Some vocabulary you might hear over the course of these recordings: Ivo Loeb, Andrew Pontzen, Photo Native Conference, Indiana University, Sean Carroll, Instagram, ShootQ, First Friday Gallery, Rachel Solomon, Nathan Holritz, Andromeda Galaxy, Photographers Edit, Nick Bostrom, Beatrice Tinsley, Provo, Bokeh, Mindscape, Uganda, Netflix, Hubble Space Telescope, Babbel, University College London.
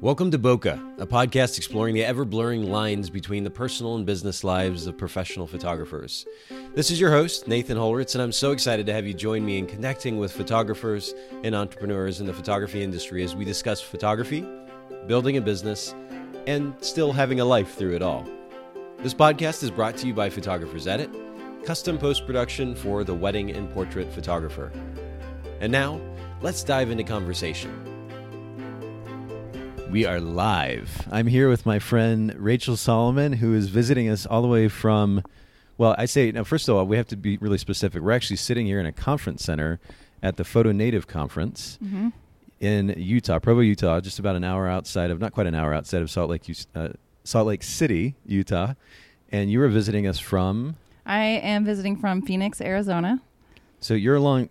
Welcome to Bokeh, a podcast exploring the ever-blurring lines between the personal and business lives of professional photographers. This is your host, Nathan Holritz, and I'm so excited to have you join me in connecting with photographers and entrepreneurs in the photography industry as we discuss photography, building a business, and still having a life through it all. This podcast is brought to you by Photographers Edit, custom post-production for the wedding and portrait photographer. And now, let's dive into conversation. We are live. I'm here with my friend Rachel Solomon, who is visiting us all the way from, well, I say, now, first of all, we have to be really specific. We're actually sitting here in a conference center at the Photo Native Conference in Utah, Provo, Utah, just about not quite an hour outside of Salt Lake City, Utah. And you were visiting us from? I am visiting from Phoenix, Arizona. So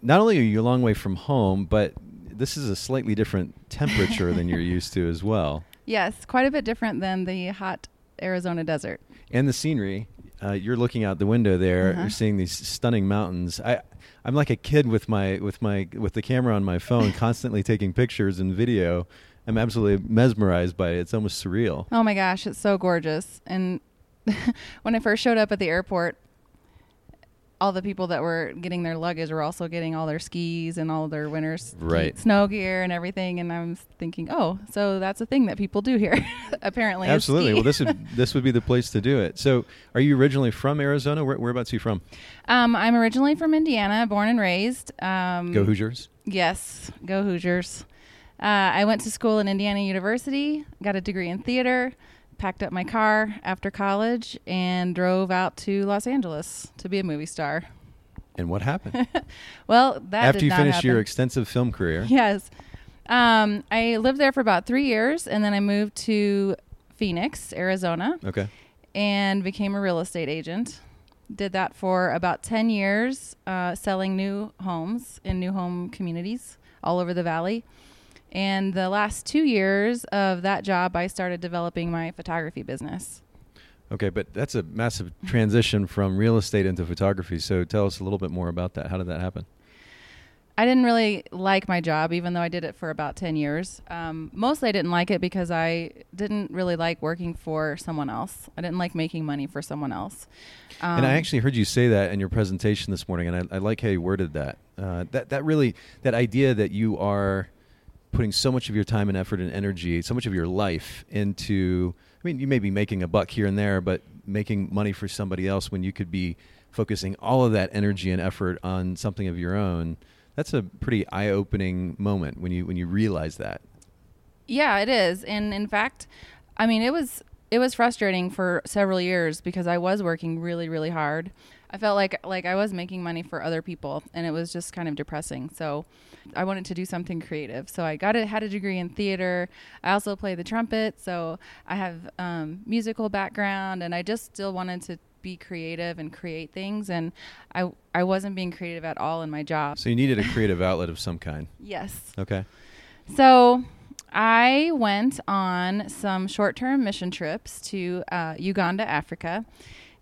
not only are you a long way from home, but this is a slightly different temperature than you're used to as well. Yes, quite a bit different than the hot Arizona desert. And the scenery, you're looking out the window there, you're seeing these stunning mountains. I'm like a kid with the camera on my phone, constantly taking pictures and video. I'm absolutely mesmerized by it. It's almost surreal. Oh my gosh, it's so gorgeous. And when I first showed up at the airport, all the people that were getting their luggage were also getting all their skis and all their winter snow gear and everything. And I was thinking, oh, so that's a thing that people do here, apparently. Absolutely. Well, this would be the place to do it. So are you originally from Arizona? Whereabouts are you from? I'm originally from Indiana, born and raised. Go Hoosiers. Yes, go Hoosiers. I went to school at Indiana University, got a degree in theater, packed up my car after college and drove out to Los Angeles to be a movie star. And what happened? Well, that after you finished your extensive film career. Yes. I lived there for about 3 years and then I moved to Phoenix, Arizona. Okay. And became a real estate agent. Did that for about 10 years, selling new homes in new home communities all over the valley. And the last 2 years of that job, I started developing my photography business. Okay, but that's a massive transition from real estate into photography. So tell us a little bit more about that. How did that happen? I didn't really like my job, even though I did it for about 10 years. Mostly I didn't like it because I didn't really like working for someone else. I didn't like making money for someone else. And I actually heard you say that in your presentation this morning, and I like how you worded that. That idea that you are putting so much of your time and effort and energy, so much of your life into, I mean, you may be making a buck here and there, but making money for somebody else when you could be focusing all of that energy and effort on something of your own. That's a pretty eye-opening moment when you realize that. Yeah, it is. And in fact, I mean, it was frustrating for several years because I was working really, really hard. I felt like I was making money for other people, and it was just kind of depressing. So I wanted to do something creative. So had a degree in theater. I also play the trumpet, so I have musical background, and I just still wanted to be creative and create things, and I wasn't being creative at all in my job. So you needed a creative outlet of some kind. Yes. Okay. So I went on some short-term mission trips to Uganda, Africa.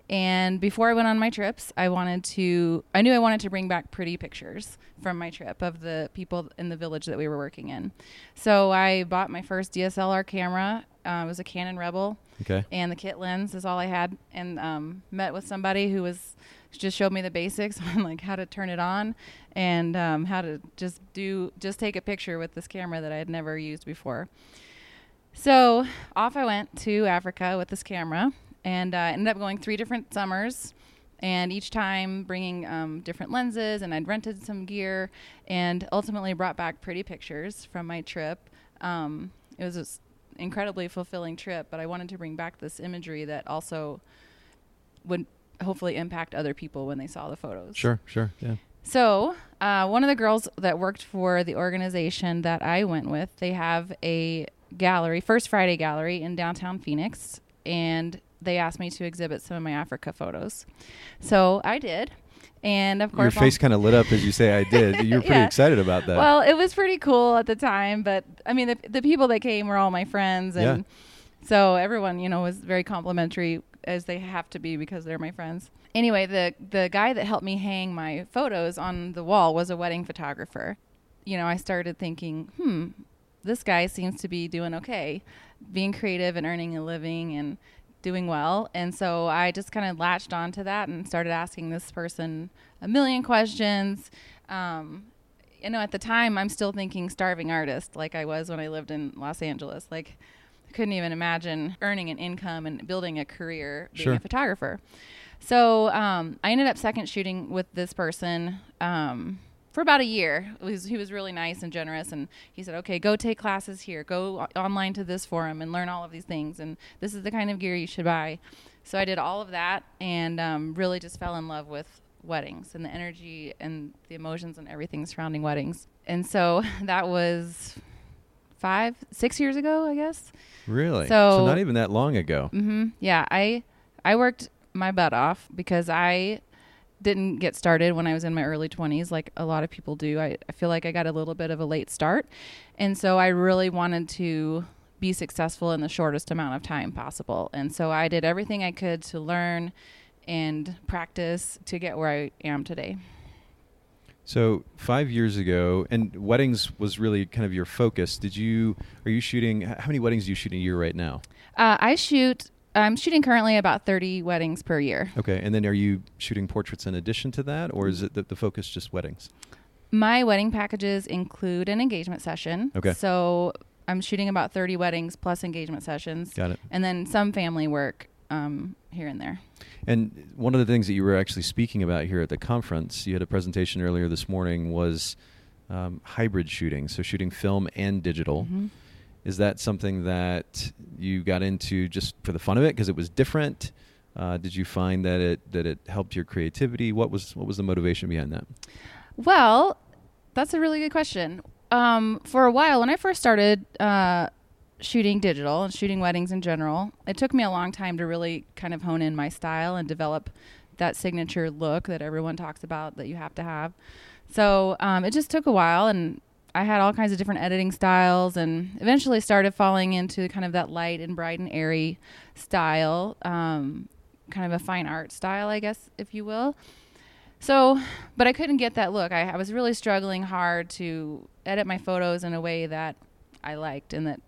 And before I went on my trips, I knew I wanted to bring back pretty pictures from my trip of the people in the village that we were working in. So I bought my first DSLR camera. It was a Canon Rebel. Okay. And the kit lens is all I had. And met with somebody who just showed me the basics on like how to turn it on and how to just take a picture with this camera that I had never used before. So off I went to Africa with this camera. And I ended up going 3 different summers and each time bringing different lenses, and I'd rented some gear and ultimately brought back pretty pictures from my trip. It was an incredibly fulfilling trip, but I wanted to bring back this imagery that also would hopefully impact other people when they saw the photos. Sure, yeah. So one of the girls that worked for the organization that I went with, they have a gallery, First Friday Gallery in downtown Phoenix, and they asked me to exhibit some of my Africa photos. So I did. And of course, your face kind of lit up as you say I did. You were pretty excited about that. Well, it was pretty cool at the time, but I mean, the people that came were all my friends. And so everyone, was very complimentary as they have to be because they're my friends. Anyway, the guy that helped me hang my photos on the wall was a wedding photographer. I started thinking, this guy seems to be doing okay, being creative and earning a living and doing well. And so I just kind of latched onto that and started asking this person a million questions. You know, at the time, I'm still thinking starving artist, like I was when I lived in Los Angeles. Like, I couldn't even imagine earning an income and building a career being a photographer. So I ended up second shooting with this person for about a year. He was really nice and generous, and he said, okay, go take classes here. Go online to this forum and learn all of these things, and this is the kind of gear you should buy. So I did all of that and really just fell in love with weddings and the energy and the emotions and everything surrounding weddings. And so that was 5-6 years ago, I guess. Really? So not even that long ago. Mm-hmm. Yeah. I worked my butt off because I didn't get started when I was in my early 20s like a lot of people do. I feel like I got a little bit of a late start. And so I really wanted to be successful in the shortest amount of time possible. And so I did everything I could to learn and practice to get where I am today. So 5 years ago, and weddings was really kind of your focus. Are you shooting, how many weddings do you shoot a year right now? I'm shooting currently about 30 weddings per year. Okay. And then are you shooting portraits in addition to that, or is it the focus just weddings? My wedding packages include an engagement session. Okay. So I'm shooting about 30 weddings plus engagement sessions. Got it. And then some family work here and there. And one of the things that you were actually speaking about here at the conference, you had a presentation earlier this morning, was hybrid shooting, so shooting film and digital. Mm-hmm. Is that something that you got into just for the fun of it because it was different? Did you find that it helped your creativity? What was the motivation behind that? Well, that's a really good question. For a while, when I first started shooting digital and shooting weddings in general, it took me a long time to really kind of hone in my style and develop that signature look that everyone talks about that you have to have. So it just took a while, and I had all kinds of different editing styles and eventually started falling into kind of that light and bright and airy style, kind of a fine art style, I guess, if you will. So, but I couldn't get that look. I was really struggling hard to edit my photos in a way that I liked and that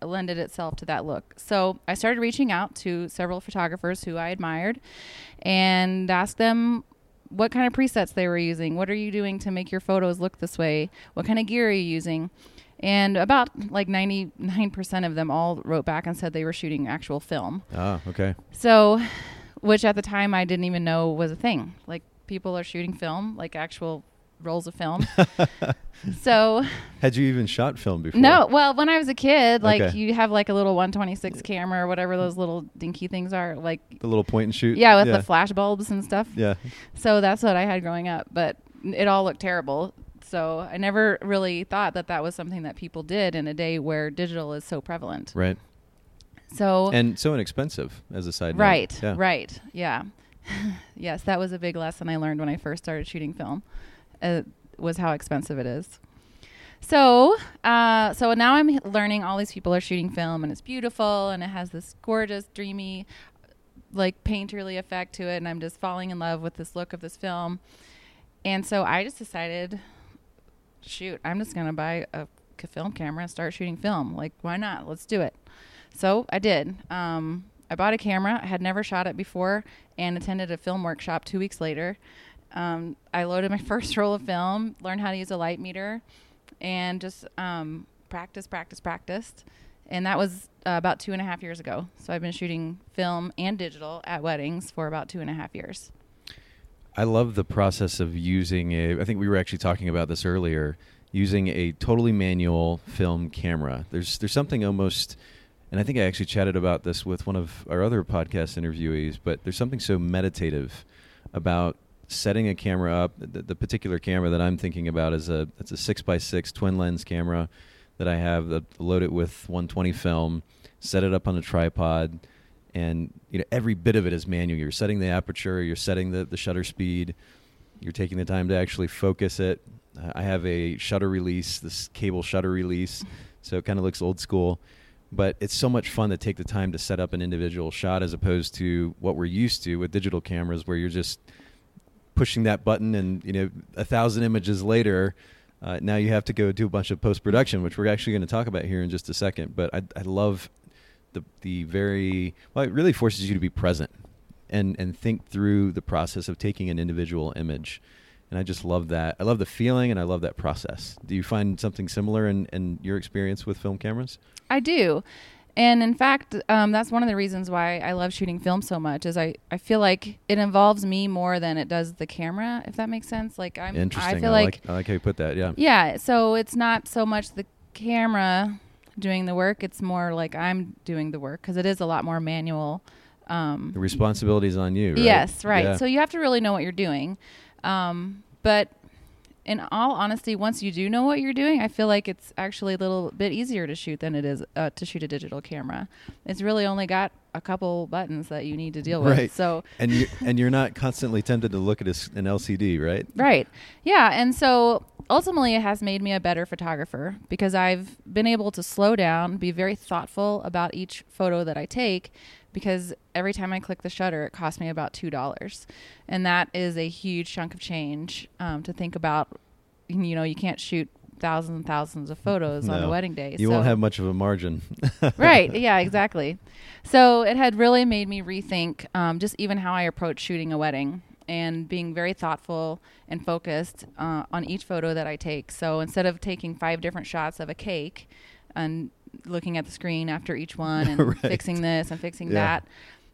lended itself to that look. So I started reaching out to several photographers who I admired and asked them what kind of presets they were using. What are you doing to make your photos look this way? What kind of gear are you using? And about like 99% of them all wrote back and said they were shooting actual film. Ah, okay. So, which at the time I didn't even know was a thing. Like, people are shooting film, like actual rolls of film. So had you even shot film before? No. Well, when I was a kid, like you have like a little 126 camera or whatever those little dinky things are, like the little point and shoot. Yeah. With the flash bulbs and stuff. Yeah. So that's what I had growing up, but it all looked terrible. So I never really thought that was something that people did in a day where digital is so prevalent. Right. So, and so inexpensive as a side note. Right. Yeah. Right. Yeah. Yes. That was a big lesson I learned when I first started shooting film. Was how expensive it is. So now I'm learning all these people are shooting film, and it's beautiful, and it has this gorgeous, dreamy, like painterly effect to it, and I'm just falling in love with this look of this film. And so I just decided, shoot, I'm just going to buy a film camera and start shooting film. Like, why not? Let's do it. So I did. I bought a camera. I had never shot it before and attended a film workshop 2 weeks later. I loaded my first roll of film, learned how to use a light meter, and just practiced. And that was about 2.5 years ago. So I've been shooting film and digital at weddings for about 2.5 years. I love the process of using I think we were actually talking about this earlier, using a totally manual film camera. There's something almost, and I think I actually chatted about this with one of our other podcast interviewees, but there's something so meditative about setting a camera up. The particular camera that I'm thinking about is it's a 6x6 twin lens camera that I have, that load it with 120 film, set it up on a tripod, and every bit of it is manual. You're setting the aperture, you're setting the shutter speed, you're taking the time to actually focus it. I have a shutter release, this cable shutter release, so it kind of looks old school. But it's so much fun to take the time to set up an individual shot as opposed to what we're used to with digital cameras, where you're just pushing that button and 1,000 images later Now you have to go do a bunch of post-production, which we're actually going to talk about here in just a second. But I love the very, well, it really forces you to be present and think through the process of taking an individual image. And I just love that. I love the feeling and I love that process. Do you find something similar in your experience with film cameras? I do. And in fact, that's one of the reasons why I love shooting film so much is I feel like it involves me more than it does the camera, if that makes sense. Like I'm interesting. I feel I like how you put that. Yeah. Yeah. So it's not so much the camera doing the work. It's more like I'm doing the work because it is a lot more manual. The responsibility is on you. Right? Yes. Right. Yeah. So you have to really know what you're doing. But in all honesty, once you do know what you're doing, I feel like it's actually a little bit easier to shoot than it is to shoot a digital camera. It's really only got a couple buttons that you need to deal with. Right. So and you're not constantly tempted to look at an LCD, right? Right. Yeah. And so ultimately, it has made me a better photographer because I've been able to slow down, be very thoughtful about each photo that I take. Because every time I click the shutter, it costs me about $2. And that is a huge chunk of change to think about. You know, you can't shoot thousands and thousands of photos on a wedding day. You won't have much of a margin. Right. Yeah, exactly. So it had really made me rethink just even how I approach shooting a wedding and being very thoughtful and focused on each photo that I take. So instead of taking 5 different shots of a cake and looking at the screen after each one and right. fixing this and fixing that,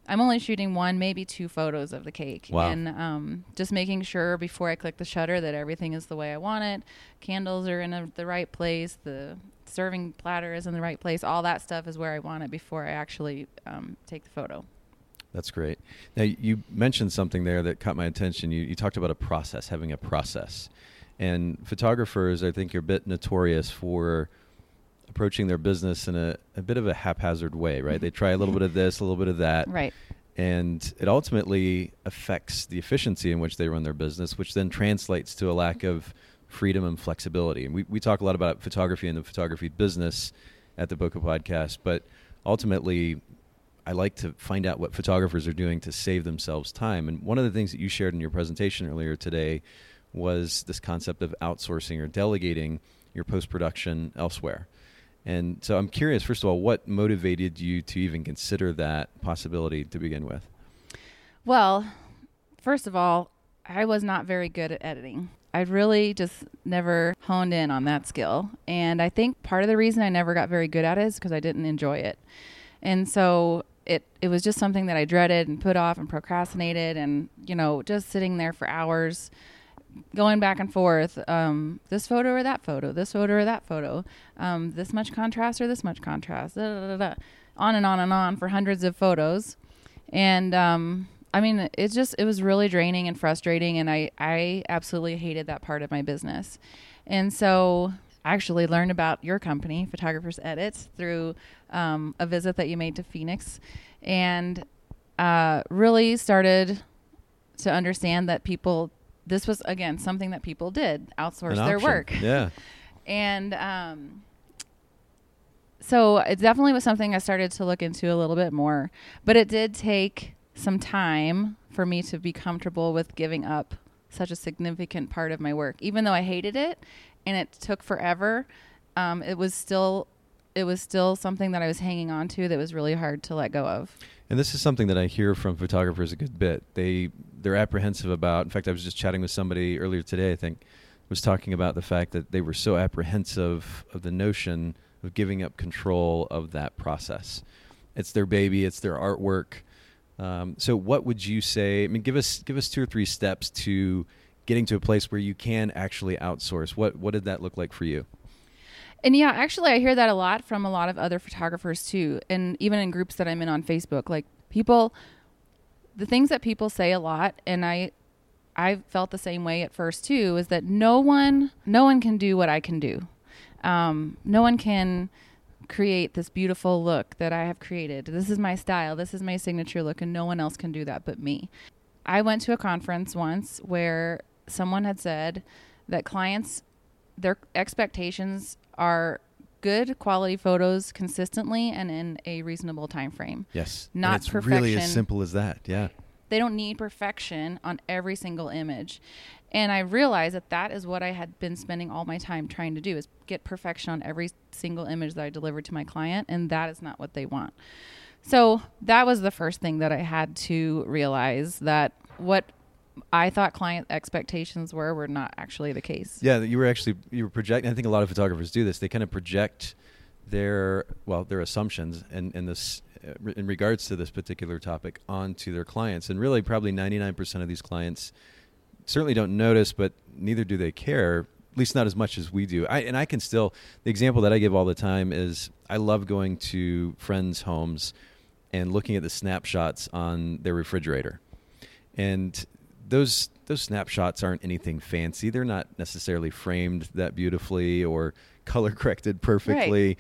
I'm only shooting 1, maybe 2 photos of the cake. Wow. And just making sure before I click the shutter that everything is the way I want it. Candles are in the right place. The serving platter is in the right place. All that stuff is where I want it before I actually take the photo. That's great. Now, you mentioned something there that caught my attention. You talked about a process, having a process. And photographers, I think, are a bit notorious for approaching their business in a bit of a haphazard way, right? They try a little bit of this, a little bit of that. Right. And it ultimately affects the efficiency in which they run their business, which then translates to a lack of freedom and flexibility. And we talk a lot about photography and the photography business at the Bokeh podcast, but ultimately I like to find out what photographers are doing to save themselves time. And one of the things that you shared in your presentation earlier today was this concept of outsourcing or delegating your post-production elsewhere. And so I'm curious, first of all, what motivated you to even consider that possibility to begin with? Well, first of all, I was not very good at editing. I really just never honed in on that skill. And I think part of the reason I never got very good at it is because I didn't enjoy it. And so it was just something that I dreaded and put off and procrastinated and, you know, just sitting there for hours going back and forth, this photo or that photo, this photo or that photo, this much contrast or this much contrast, da, da, da, da, on and on and on for hundreds of photos. And I mean, it was really draining and frustrating, and I absolutely hated that part of my business. And so I actually learned about your company, Photographers Edit, through a visit that you made to Phoenix, and really started to understand that this was, again, something that people did, outsource their work. Yeah. And so it definitely was something I started to look into a little bit more. But it did take some time for me to be comfortable with giving up such a significant part of my work. Even though I hated it and it took forever, it was still something that I was hanging on to that was really hard to let go of. And this is something that I hear from photographers a good bit. They're apprehensive about. In fact, I was just chatting with somebody earlier today, I think, was talking about the fact that they were so apprehensive of the notion of giving up control of that process. It's their baby, it's their artwork. So what would you say? I mean, give us 2 or 3 steps to getting to a place where you can actually outsource. What did that look like for you? And yeah, actually I hear that a lot from a lot of other photographers too. And even in groups that I'm in on Facebook, like the things that people say a lot, and I felt the same way at first too, is that no one can do what I can do. No one can create this beautiful look that I have created. This is my style. This is my signature look, and no one else can do that but me. I went to a conference once where someone had said that clients, their expectations are good quality photos consistently and in a reasonable time frame. Yes. Not perfection. It's really as simple as that. Yeah. They don't need perfection on every single image. And I realized that that is what I had been spending all my time trying to do, is get perfection on every single image that I delivered to my client. And that is not what they want. So that was the first thing that I had to realize, that what I thought client expectations were not actually the case. Yeah, you were projecting. I think a lot of photographers do this. They kind of project their assumptions in regards to this particular topic onto their clients. And really probably 99% of these clients certainly don't notice, but neither do they care, at least not as much as we do. The example that I give all the time is I love going to friends' homes and looking at the snapshots on their refrigerator. And those snapshots aren't anything fancy. They're not necessarily framed that beautifully or color corrected perfectly. Right.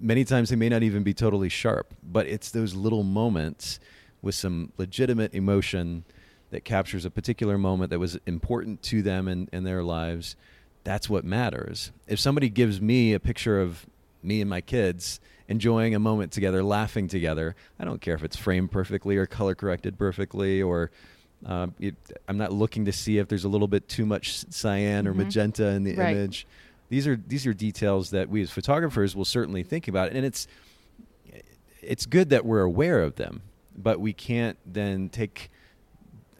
Many times they may not even be totally sharp, but it's those little moments with some legitimate emotion that captures a particular moment that was important to them and their lives. That's what matters. If somebody gives me a picture of me and my kids enjoying a moment together, laughing together, I don't care if it's framed perfectly or color corrected perfectly, or I'm not looking to see if there's a little bit too much cyan or magenta in the image. These are details that we as photographers will certainly think about. And it's good that we're aware of them, but we can't then take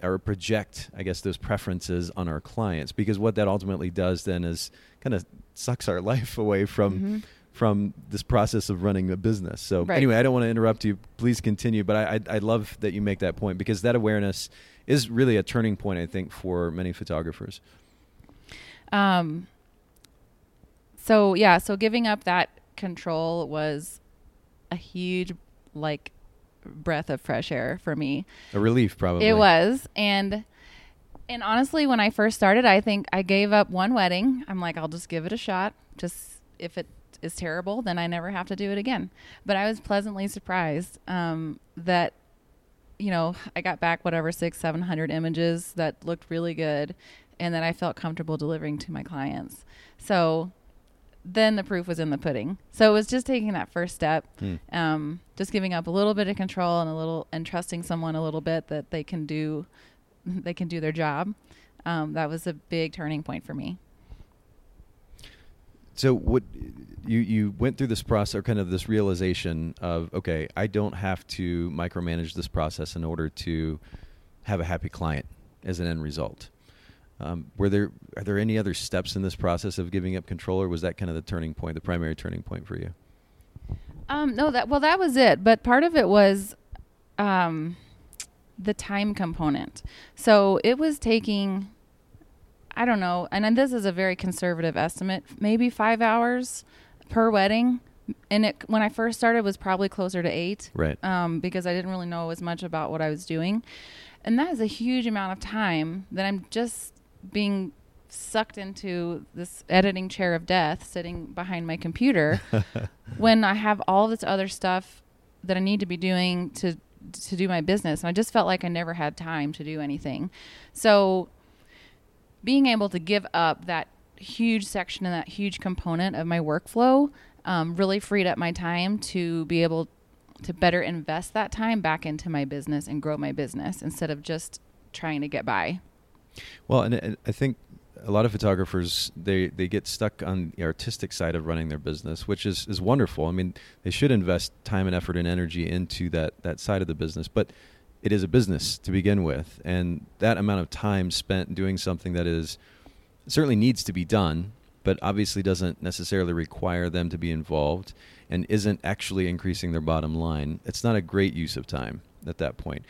or project, I guess, those preferences on our clients, because what that ultimately does then is kind of sucks our life away from this process of running a business. So anyway, I don't want to interrupt you. Please continue. But I love that you make that point, because that awareness is really a turning point, I think, for many photographers. So giving up that control was a huge, breath of fresh air for me. A relief, probably. It was. And honestly, when I first started, I think I gave up one wedding. I'm like, I'll just give it a shot. Just if it is terrible, then I never have to do it again. But I was pleasantly surprised that, I got back 600-700 images that looked really good and that I felt comfortable delivering to my clients. So then the proof was in the pudding. So it was just taking that first step, just giving up a little bit of control and trusting someone a little bit that they can do their job. That was a big turning point for me. So what you went through this process, or kind of this realization of, okay, I don't have to micromanage this process in order to have a happy client as an end result. Are there any other steps in this process of giving up control, or was that kind of the turning point, the primary turning point for you? That was it. But part of it was, the time component. So it was taking, I don't know, and this is a very conservative estimate, maybe 5 hours per wedding. And when I first started, was probably closer to 8, right? Because I didn't really know as much about what I was doing. And that is a huge amount of time that I'm just being sucked into this editing chair of death sitting behind my computer when I have all this other stuff that I need to be doing to do my business. And I just felt like I never had time to do anything. So being able to give up that huge section and that huge component of my workflow really freed up my time to be able to better invest that time back into my business and grow my business instead of just trying to get by. Well, and I think a lot of photographers, they get stuck on the artistic side of running their business, which is wonderful. I mean, they should invest time and effort and energy into that side of the business, but it is a business to begin with. And that amount of time spent doing something that is certainly needs to be done, but obviously doesn't necessarily require them to be involved and isn't actually increasing their bottom line, it's not a great use of time at that point.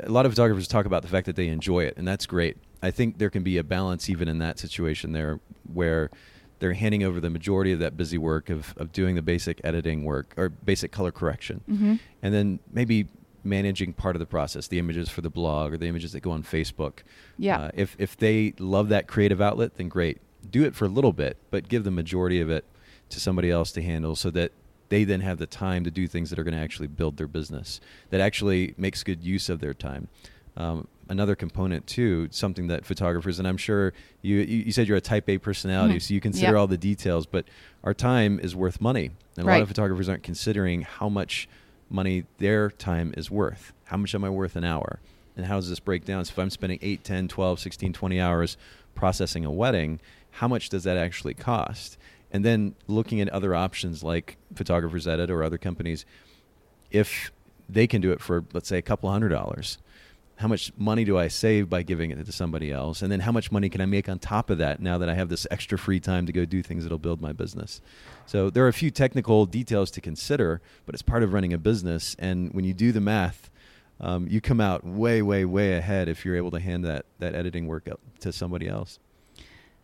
A lot of photographers talk about the fact that they enjoy it, and that's great. I think there can be a balance even in that situation there where they're handing over the majority of that busy work of doing the basic editing work or basic color correction. Mm-hmm. And then maybe managing part of the process, the images for the blog or the images that go on Facebook. Yeah. If they love that creative outlet, then great. Do it for a little bit, but give the majority of it to somebody else to handle so that they then have the time to do things that are going to actually build their business, that actually makes good use of their time. Another component too, something that photographers, and I'm sure you said you're a type A personality, so you consider all the details, but our time is worth money. And a lot of photographers aren't considering how much money their time is worth. How much am I worth an hour? And how does this break down? So if I'm spending 8, 10, 12, 16, 20 hours processing a wedding, how much does that actually cost? And then looking at other options like Photographers Edit or other companies, if they can do it for, let's say, $200, how much money do I save by giving it to somebody else? And then how much money can I make on top of that now that I have this extra free time to go do things that'll build my business? So there are a few technical details to consider, but it's part of running a business. And when you do the math, you come out way, way, way ahead if you're able to hand that editing work up to somebody else.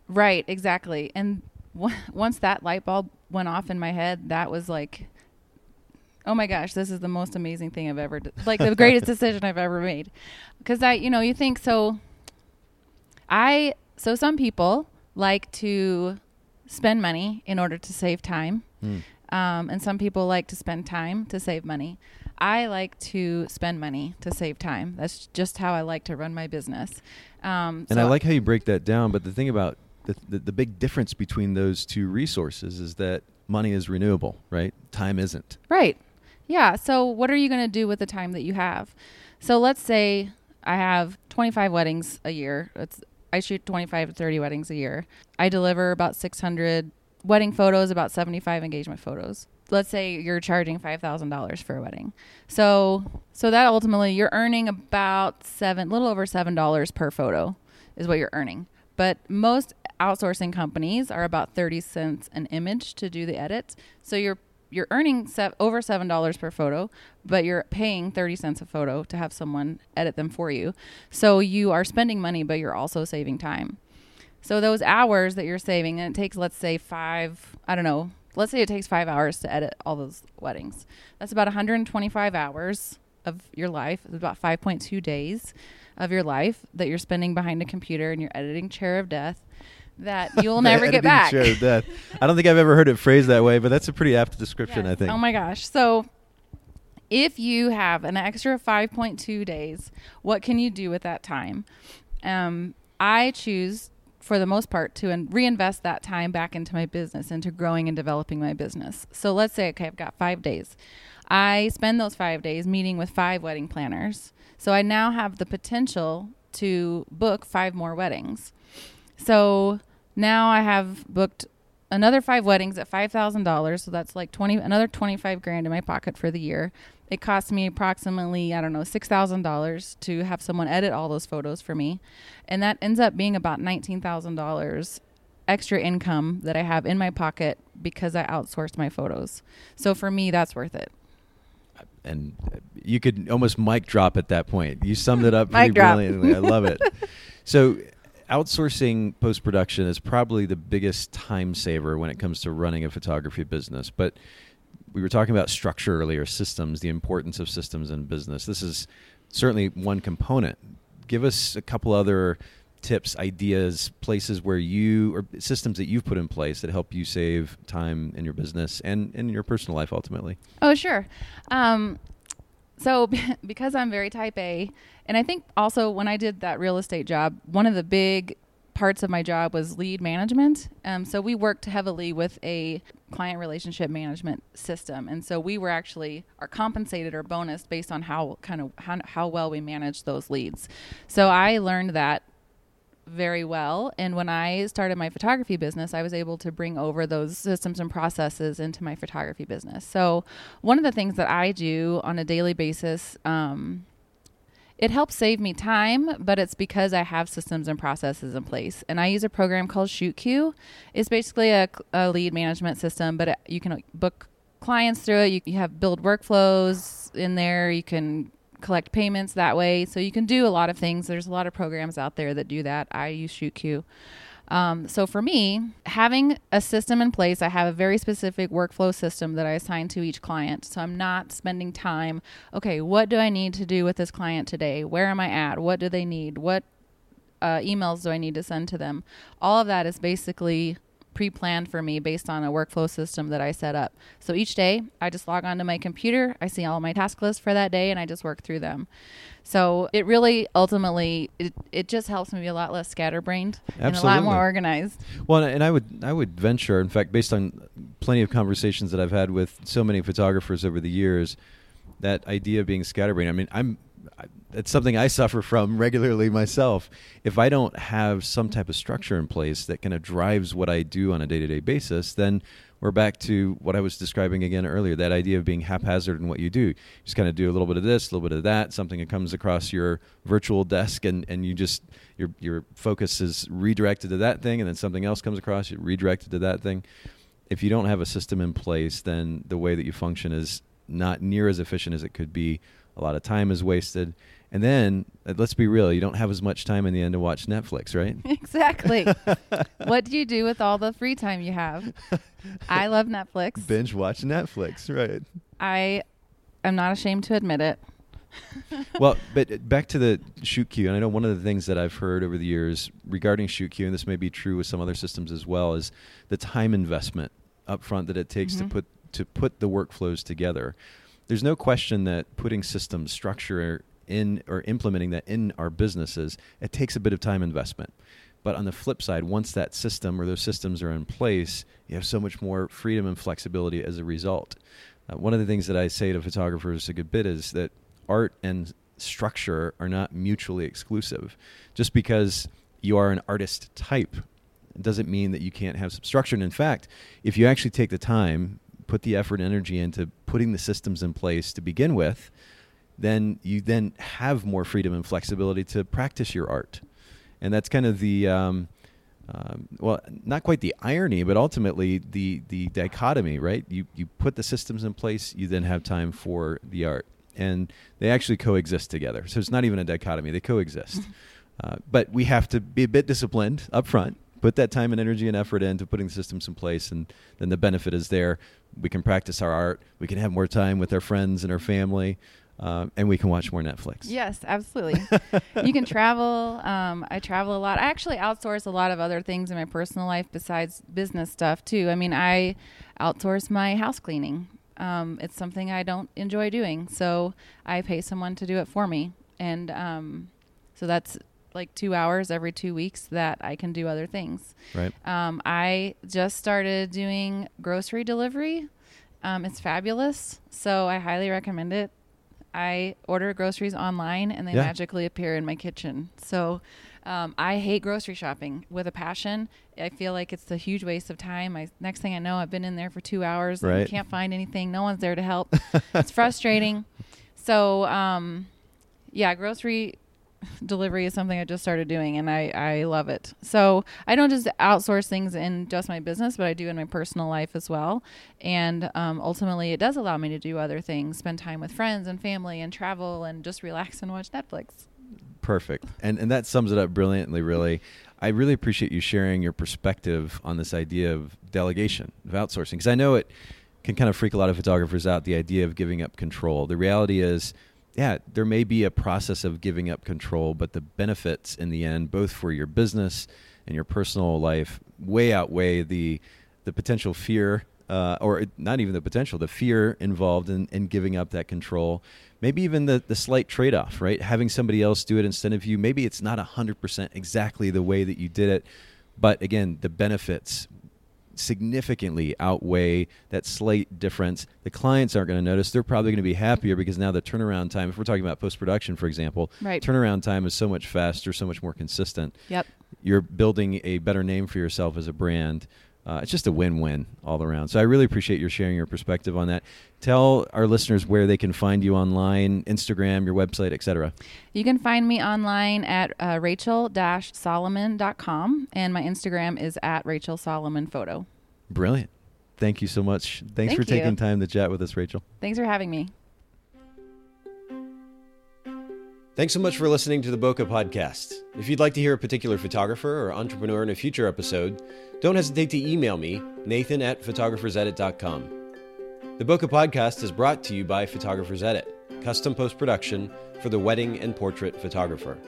Right, exactly. And once that light bulb went off in my head, that was like, oh my gosh, this is the most amazing thing I've ever like the greatest decision I've ever made. Because you think so some people like to spend money in order to save time. And some people like to spend time to save money. I like to spend money to save time. That's just how I like to run my business. And I like how you break that down. But the thing about the big difference between those two resources is that money is renewable, right? Time isn't. Right. Yeah. So what are you going to do with the time that you have? So let's say I have 25 weddings a year. I shoot 25 to 30 weddings a year. I deliver about 600 wedding photos, about 75 engagement photos. Let's say you're charging $5,000 for a wedding. So that ultimately you're earning about little over $7 per photo is what you're earning. But most outsourcing companies are about 30 cents an image to do the edit. So you're earning over $7 per photo, but you're paying 30 cents a photo to have someone edit them for you. So you are spending money, but you're also saving time. So those hours that you're saving, and it takes, let's say it takes 5 hours to edit all those weddings. That's about 125 hours of your life. It's about 5.2 days of your life that you're spending behind a computer in your editing chair of death that you'll never get back. Chair of death. I don't think I've ever heard it phrased that way, but that's a pretty apt description, yes. I think. Oh my gosh. So if you have an extra 5.2 days, what can you do with that time? I choose, for the most part, to reinvest that time back into my business, into growing and developing my business. So let's say, okay, I've got 5 days. I spend those 5 days meeting with 5 wedding planners. So I now have the potential to book 5 more weddings. So now I have booked another 5 weddings at $5,000. So that's like another 25 grand in my pocket for the year. It costs me approximately, $6,000 to have someone edit all those photos for me. And that ends up being about $19,000 extra income that I have in my pocket because I outsourced my photos. So for me, that's worth it. And you could almost mic drop at that point. You summed it up pretty brilliantly. I love it. So outsourcing post-production is probably the biggest time saver when it comes to running a photography business. But we were talking about structure earlier, systems, the importance of systems in business. This is certainly one component. Give us a couple other tips, ideas, places where systems that you've put in place that help you save time in your business and in your personal life ultimately. Oh, sure. So because I'm very type A, and I think also when I did that real estate job, one of the big parts of my job was lead management. So we worked heavily with a client relationship management system. And so we were actually compensated or bonused based on how well we managed those leads. So I learned that very well. And when I started my photography business, I was able to bring over those systems and processes into my photography business. So one of the things that I do on a daily basis, it helps save me time, but it's because I have systems and processes in place. And I use a program called ShootQ. It's basically a lead management system, but you can book clients through it. You have build workflows in there. You can collect payments that way. So you can do a lot of things. There's a lot of programs out there that do that. I use ShootQ. So for me, having a system in place, I have a very specific workflow system that I assign to each client. So I'm not spending time, okay, what do I need to do with this client today? Where am I at? What do they need? What emails do I need to send to them? All of that is basically pre-planned for me based on a workflow system that I set up. So each day I just log onto my computer, I see all my task lists for that day, and I just work through them. So it really ultimately, it just helps me be a lot less scatterbrained. Absolutely. And a lot more organized. Well, and I would venture, in fact, based on plenty of conversations that I've had with so many photographers over the years, that idea of being scatterbrained. I mean, I'm that's something I suffer from regularly myself. If I don't have some type of structure in place that kind of drives what I do on a day-to-day basis, then we're back to what I was describing again earlier, that idea of being haphazard in what you do. You just kind of do a little bit of this, a little bit of that, something that comes across your virtual desk, and you just, your focus is redirected to that thing, and then something else comes across, you're redirected to that thing. If you don't have a system in place, then the way that you function is not near as efficient as it could be. A lot of time is wasted. And then, let's be real, you don't have as much time in the end to watch Netflix, right? Exactly. What do you do with all the free time you have? I love Netflix. Binge watch Netflix, right. I am not ashamed to admit it. Well, but back to the ShootQ, and I know one of the things that I've heard over the years regarding ShootQ, and this may be true with some other systems as well, is the time investment up front that it takes to put the workflows together. There's no question that putting system structure in or implementing that in our businesses, it takes a bit of time investment. But on the flip side, once that system or those systems are in place, you have so much more freedom and flexibility as a result. One of the things that I say to photographers a good bit is that art and structure are not mutually exclusive. Just because you are an artist type doesn't mean that you can't have some structure. And in fact, if you actually take the time, put the effort and energy into putting the systems in place to begin with, then you then have more freedom and flexibility to practice your art. And that's kind of the, well, not quite the irony, but ultimately the dichotomy, right? You put the systems in place, you then have time for the art. And they actually coexist together. So it's not even a dichotomy. They coexist. But we have to be a bit disciplined up front, put that time and energy and effort into putting the systems in place, and then the benefit is there. We can practice our art. We can have more time with our friends and our family, and we can watch more Netflix. Yes, absolutely. You can travel. I travel a lot. I actually outsource a lot of other things in my personal life besides business stuff, too. I mean, I outsource my house cleaning. It's something I don't enjoy doing, so I pay someone to do it for me. And so that's like 2 hours every 2 weeks that I can do other things. Right. I just started doing grocery delivery. It's fabulous, so I highly recommend it. I order groceries online, and they magically appear in my kitchen. So I hate grocery shopping with a passion. I feel like it's a huge waste of time. Next thing I know, I've been in there for 2 hours and can't find anything. No one's there to help. It's frustrating. So, grocery delivery is something I just started doing, and I love it. So I don't just outsource things in just my business, but I do in my personal life as well. And ultimately, it does allow me to do other things, spend time with friends and family and travel and just relax and watch Netflix. Perfect. And that sums it up brilliantly, really. I really appreciate you sharing your perspective on this idea of delegation, of outsourcing, because I know it can kind of freak a lot of photographers out, the idea of giving up control. The reality is, there may be a process of giving up control, but the benefits in the end, both for your business and your personal life, way outweigh the potential fear, or not even the potential, the fear involved in giving up that control. Maybe even the slight trade-off, right? Having somebody else do it instead of you. Maybe it's not 100% exactly the way that you did it, but again, the benefits significantly outweigh that slight difference. The clients aren't going to notice. They're probably going to be happier because now the turnaround time, if we're talking about post-production, for example, turnaround time is so much faster, so much more consistent. Yep. You're building a better name for yourself as a brand. It's just a win-win all around. So I really appreciate your sharing your perspective on that. Tell our listeners where they can find you online, Instagram, your website, et cetera. You can find me online at rachel-solomon.com, and my Instagram is at rachelsolomonphoto. Brilliant. Thank you so much. Thanks for taking time to chat with us, Rachel. Thanks for having me. Thanks so much for listening to the Bokeh Podcast. If you'd like to hear a particular photographer or entrepreneur in a future episode, don't hesitate to email me, nathan@photographersedit.com. The Bokeh Podcast is brought to you by Photographers Edit, custom post-production for the wedding and portrait photographer.